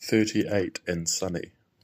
38 and sunny.